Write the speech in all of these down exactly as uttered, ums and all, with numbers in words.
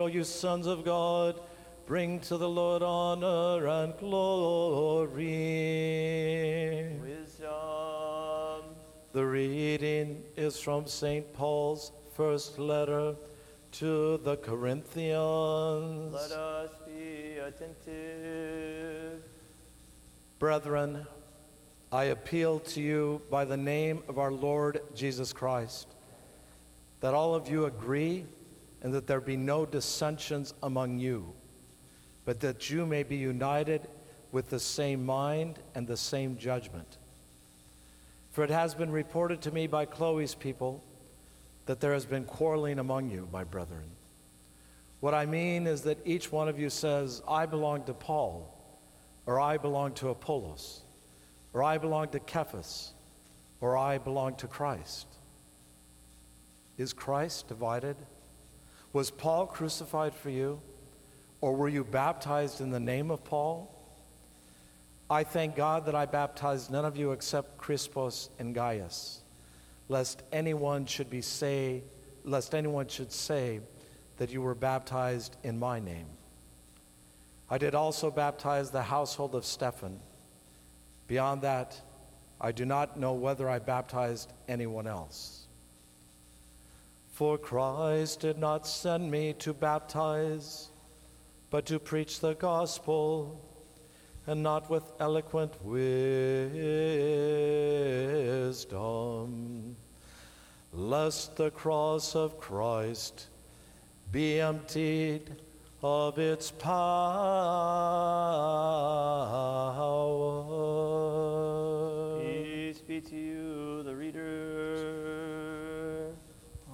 O you sons of God, bring to the Lord honor and glory. Wisdom. The reading is from Saint Paul's first letter to the Corinthians. Let us be attentive. Brethren, I appeal to you by the name of our Lord Jesus Christ, that all of you agree and that there be no dissensions among you, but that you may be united with the same mind and the same judgment. For it has been reported to me by Chloe's people that there has been quarreling among you, my brethren. What I mean is that each one of you says, I belong to Paul, or I belong to Apollos, or I belong to Cephas, or I belong to Christ. Is Christ divided? Was Paul crucified for you? Or were you baptized in the name of Paul? I thank God that I baptized none of you except Crispus and Gaius, lest anyone should be say, lest anyone should say that you were baptized in my name. I did also baptize the household of Stephan. Beyond that, I do not know whether I baptized anyone else. For Christ did not send me to baptize, but to preach the gospel, and not with eloquent wisdom, lest the cross of Christ be emptied of its power. Peace be to you, the reader.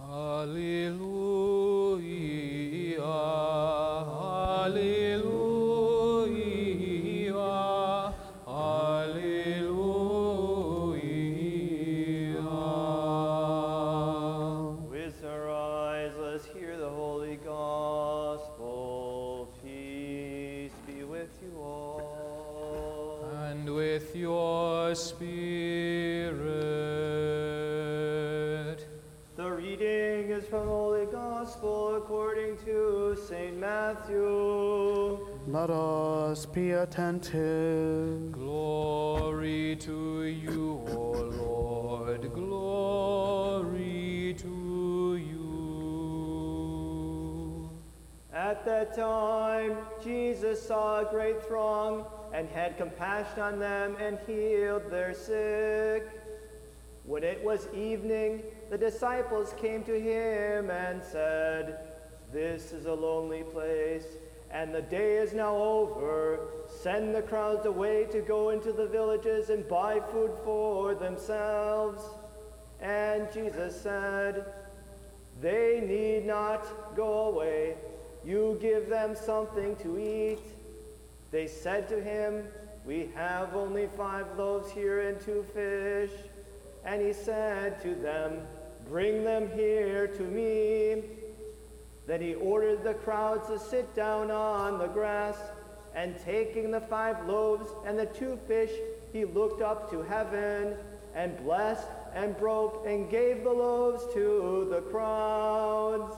Hallelujah, hallelujah, hallelujah. With our eyes, let's hear the holy gospel. Peace be with you all. And with your spirit. The reading is from the Holy Gospel according to Saint Matthew. Let us be attentive. Glory to you, O Lord. Glory to you. At that time, Jesus saw a great throng and had compassion on them and healed their sick. When it was evening, the disciples came to him and said, This is a lonely place, and the day is now over. Send the crowds away to go into the villages and buy food for themselves. And Jesus said, They need not go away. You give them something to eat. They said to him, We have only five loaves here and two fish. And he said to them, Bring them here to me. Then he ordered the crowds to sit down on the grass, and taking the five loaves and the two fish, he looked up to heaven, and blessed and broke and gave the loaves to the crowds.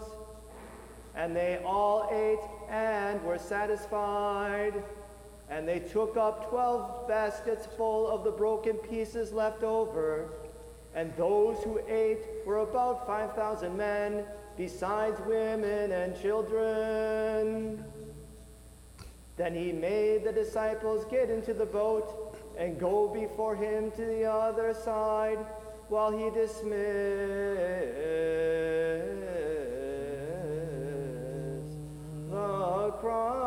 And they all ate and were satisfied. And they took up twelve baskets full of the broken pieces left over. And those who ate were about five thousand men, besides women and children. Then he made the disciples get into the boat and go before him to the other side while he dismissed the crowds.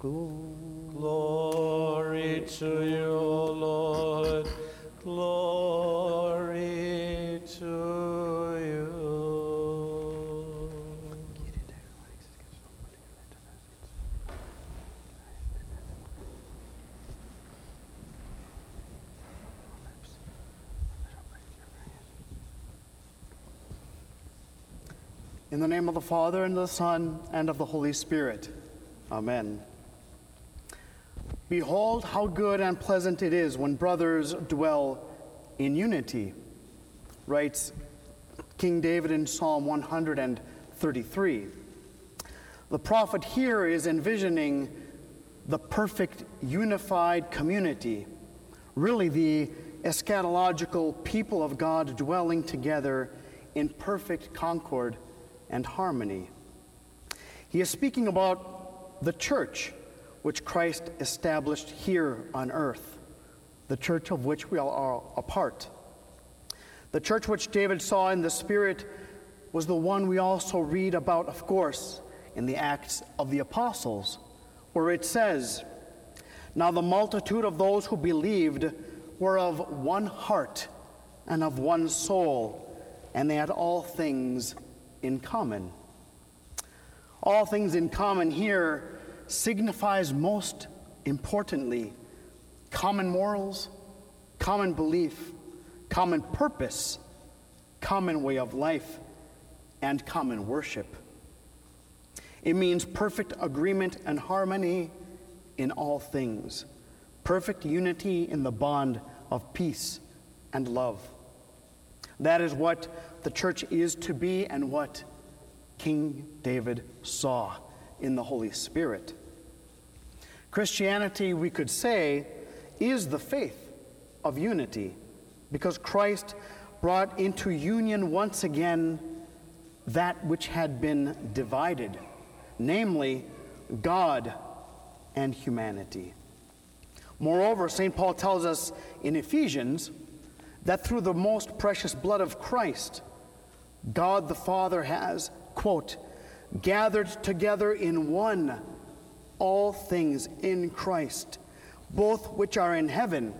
Glory to you, O Lord. Glory to you. In the name of the Father, and of the Son, and of the Holy Spirit. Amen. Behold, how good and pleasant it is when brothers dwell in unity, writes King David in Psalm one hundred thirty-three. The prophet here is envisioning the perfect unified community, really the eschatological people of God dwelling together in perfect concord and harmony. He is speaking about the church which Christ established here on earth, the church of which we all are a part. The church which David saw in the Spirit was the one we also read about, of course, in the Acts of the Apostles, where it says, "Now the multitude of those who believed were of one heart and of one soul, and they had all things in common." All things in common here signifies, most importantly, common morals, common belief, common purpose, common way of life, and common worship. It means perfect agreement and harmony in all things, perfect unity in the bond of peace and love. That is what the church is to be and what King David saw in the Holy Spirit. Christianity, we could say, is the faith of unity, because Christ brought into union once again that which had been divided, namely God and humanity. Moreover, Saint Paul tells us in Ephesians that through the most precious blood of Christ, God the Father has, quote, "gathered together in one all things in Christ, both which are in heaven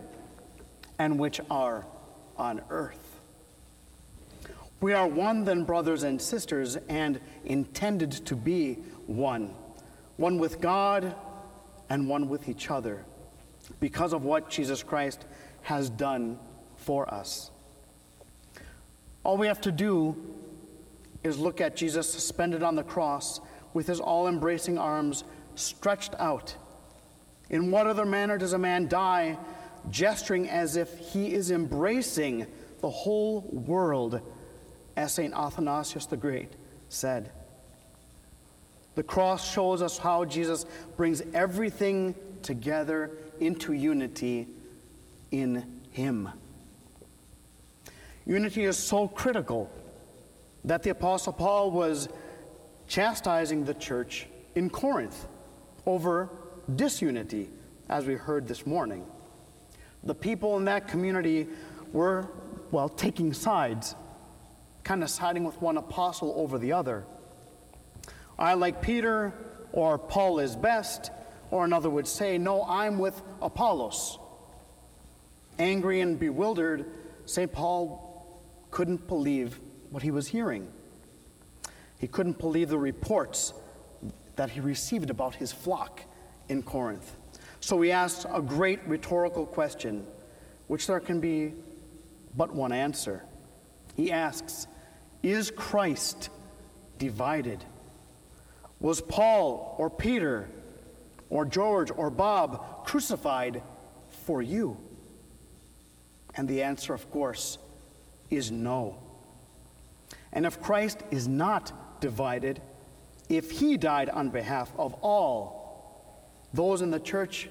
and which are on earth." We are one then, brothers and sisters, and intended to be one, one with God and one with each other, because of what Jesus Christ has done for us. All we have to do is look at Jesus suspended on the cross with his all-embracing arms stretched out. In what other manner does a man die, gesturing as if he is embracing the whole world, as Saint Athanasius the Great said? The cross shows us how Jesus brings everything together into unity in him. Unity is so critical that the Apostle Paul was chastising the church in Corinth over disunity, as we heard this morning. The people in that community were, well, taking sides, kind of siding with one apostle over the other. I like Peter, or Paul is best, or another would say, "No, I'm with Apollos." Angry and bewildered, Saint Paul couldn't believe what he was hearing. He couldn't believe the reports that he received about his flock in Corinth. So he asked a great rhetorical question, which there can be but one answer. He asks, "Is Christ divided? Was Paul or Peter or George or Bob crucified for you?" And the answer, of course, is no. And if Christ is not divided, if he died on behalf of all, those in the church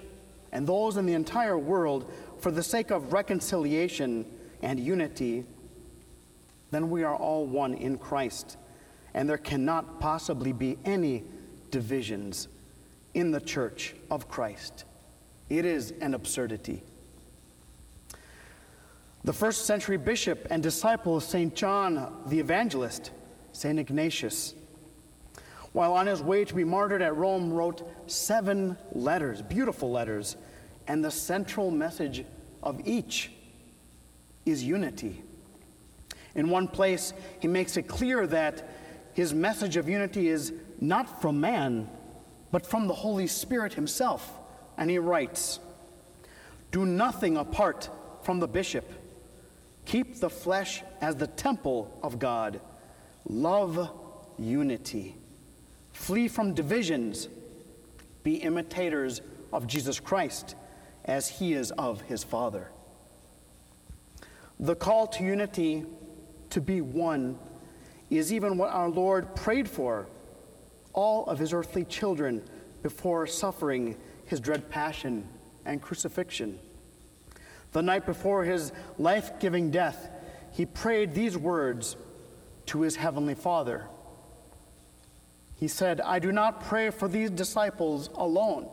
and those in the entire world, for the sake of reconciliation and unity, then we are all one in Christ. And there cannot possibly be any divisions in the church of Christ. It is an absurdity. The first century bishop and disciple of Saint John the Evangelist, Saint Ignatius, while on his way to be martyred at Rome, wrote seven letters, beautiful letters, and the central message of each is unity. In one place, he makes it clear that his message of unity is not from man, but from the Holy Spirit himself. And he writes, "Do nothing apart from the bishop. Keep the flesh as the temple of God. Love unity. Flee from divisions. Be imitators of Jesus Christ as he is of his Father." The call to unity, to be one, is even what our Lord prayed for all of his earthly children before suffering his dread passion and crucifixion. The night before his life-giving death, he prayed these words to his heavenly Father. He said, I do not pray for these disciples alone,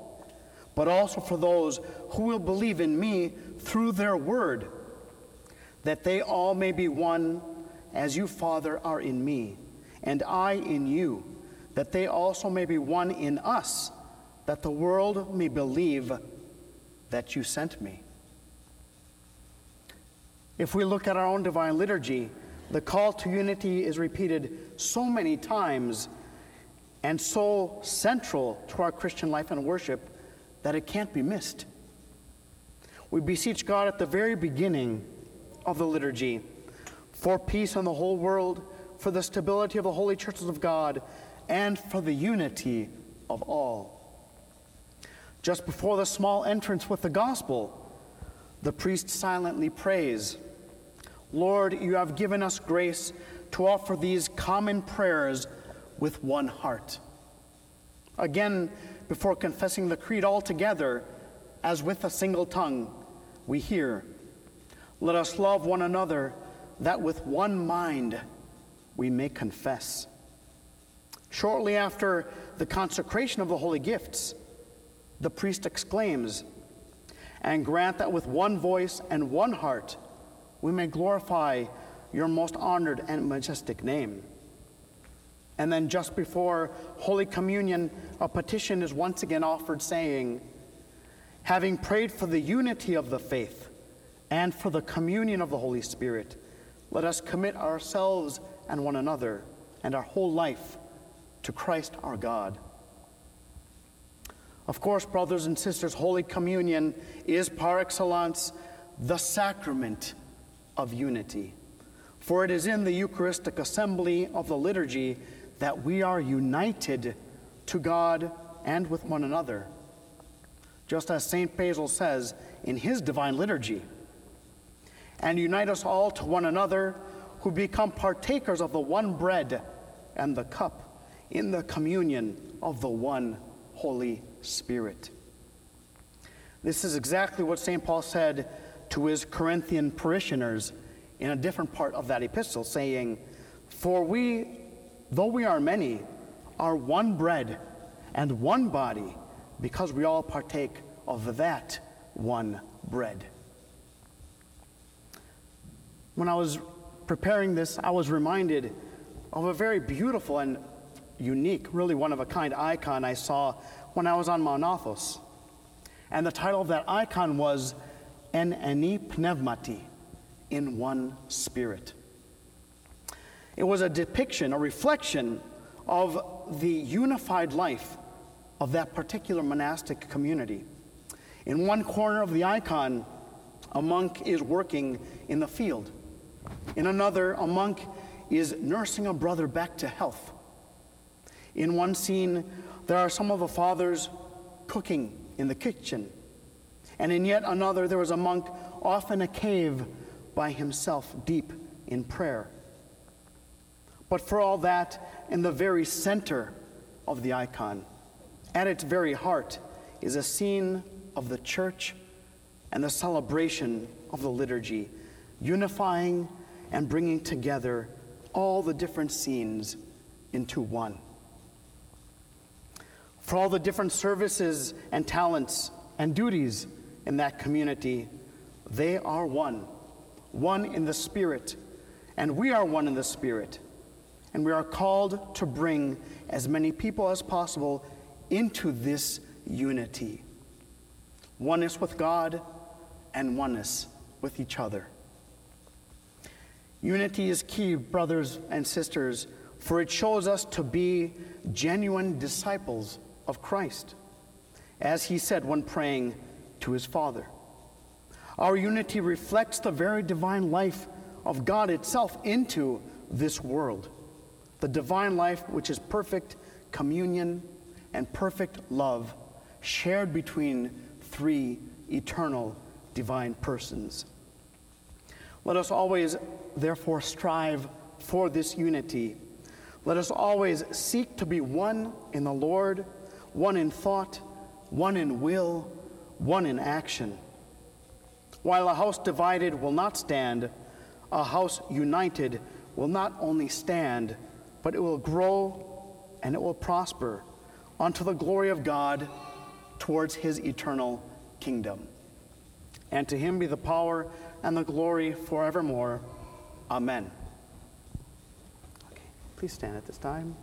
but also for those who will believe in me through their word, that they all may be one as you, Father, are in me, and I in you, that they also may be one in us, that the world may believe that you sent me. If we look at our own divine liturgy, the call to unity is repeated so many times and so central to our Christian life and worship that it can't be missed. We beseech God at the very beginning of the liturgy for peace on the whole world, for the stability of the holy churches of God, and for the unity of all. Just before the small entrance with the gospel, the priest silently prays, Lord, you have given us grace to offer these common prayers with one heart. Again, before confessing the creed altogether, as with a single tongue, we hear, let us love one another, that with one mind we may confess. Shortly after the consecration of the holy gifts, the priest exclaims, and grant that with one voice and one heart we may glorify your most honored and majestic name. And then just before Holy Communion, a petition is once again offered saying, having prayed for the unity of the faith and for the communion of the Holy Spirit, let us commit ourselves and one another and our whole life to Christ our God. Of course, brothers and sisters, Holy Communion is par excellence the sacrament of unity. For it is in the Eucharistic assembly of the liturgy that we are united to God and with one another. Just as Saint Basil says in his divine liturgy, and unite us all to one another who become partakers of the one bread and the cup in the communion of the one Holy Spirit. This is exactly what Saint Paul said to his Corinthian parishioners in a different part of that epistle, saying, for we, though we are many, are one bread and one body, because we all partake of that one bread. When I was preparing this, I was reminded of a very beautiful and unique, really one-of-a-kind icon I saw when I was on Mount Athos. And the title of that icon was En Eni Pnevmati, in one spirit. It was a depiction, a reflection of the unified life of that particular monastic community. In one corner of the icon, a monk is working in the field. In another, a monk is nursing a brother back to health. In one scene, there are some of the fathers cooking in the kitchen. And in yet another, there was a monk off in a cave by himself, deep in prayer. But for all that, in the very center of the icon, at its very heart, is a scene of the church and the celebration of the liturgy, unifying and bringing together all the different scenes into one. For all the different services and talents and duties in that community, they are one, one in the Spirit, and we are one in the Spirit, and we are called to bring as many people as possible into this unity. Oneness with God and oneness with each other. Unity is key, brothers and sisters, for it shows us to be genuine disciples of Christ, as he said when praying to his Father. Our unity reflects the very divine life of God itself into this world, the divine life which is perfect communion and perfect love shared between three eternal divine persons. Let us always, therefore, strive for this unity. Let us always seek to be one in the Lord, one in thought, one in will, one in action. While a house divided will not stand, a house united will not only stand, but it will grow and it will prosper unto the glory of God towards his eternal kingdom. And to him be the power and the glory forevermore. Amen. Okay, please stand at this time.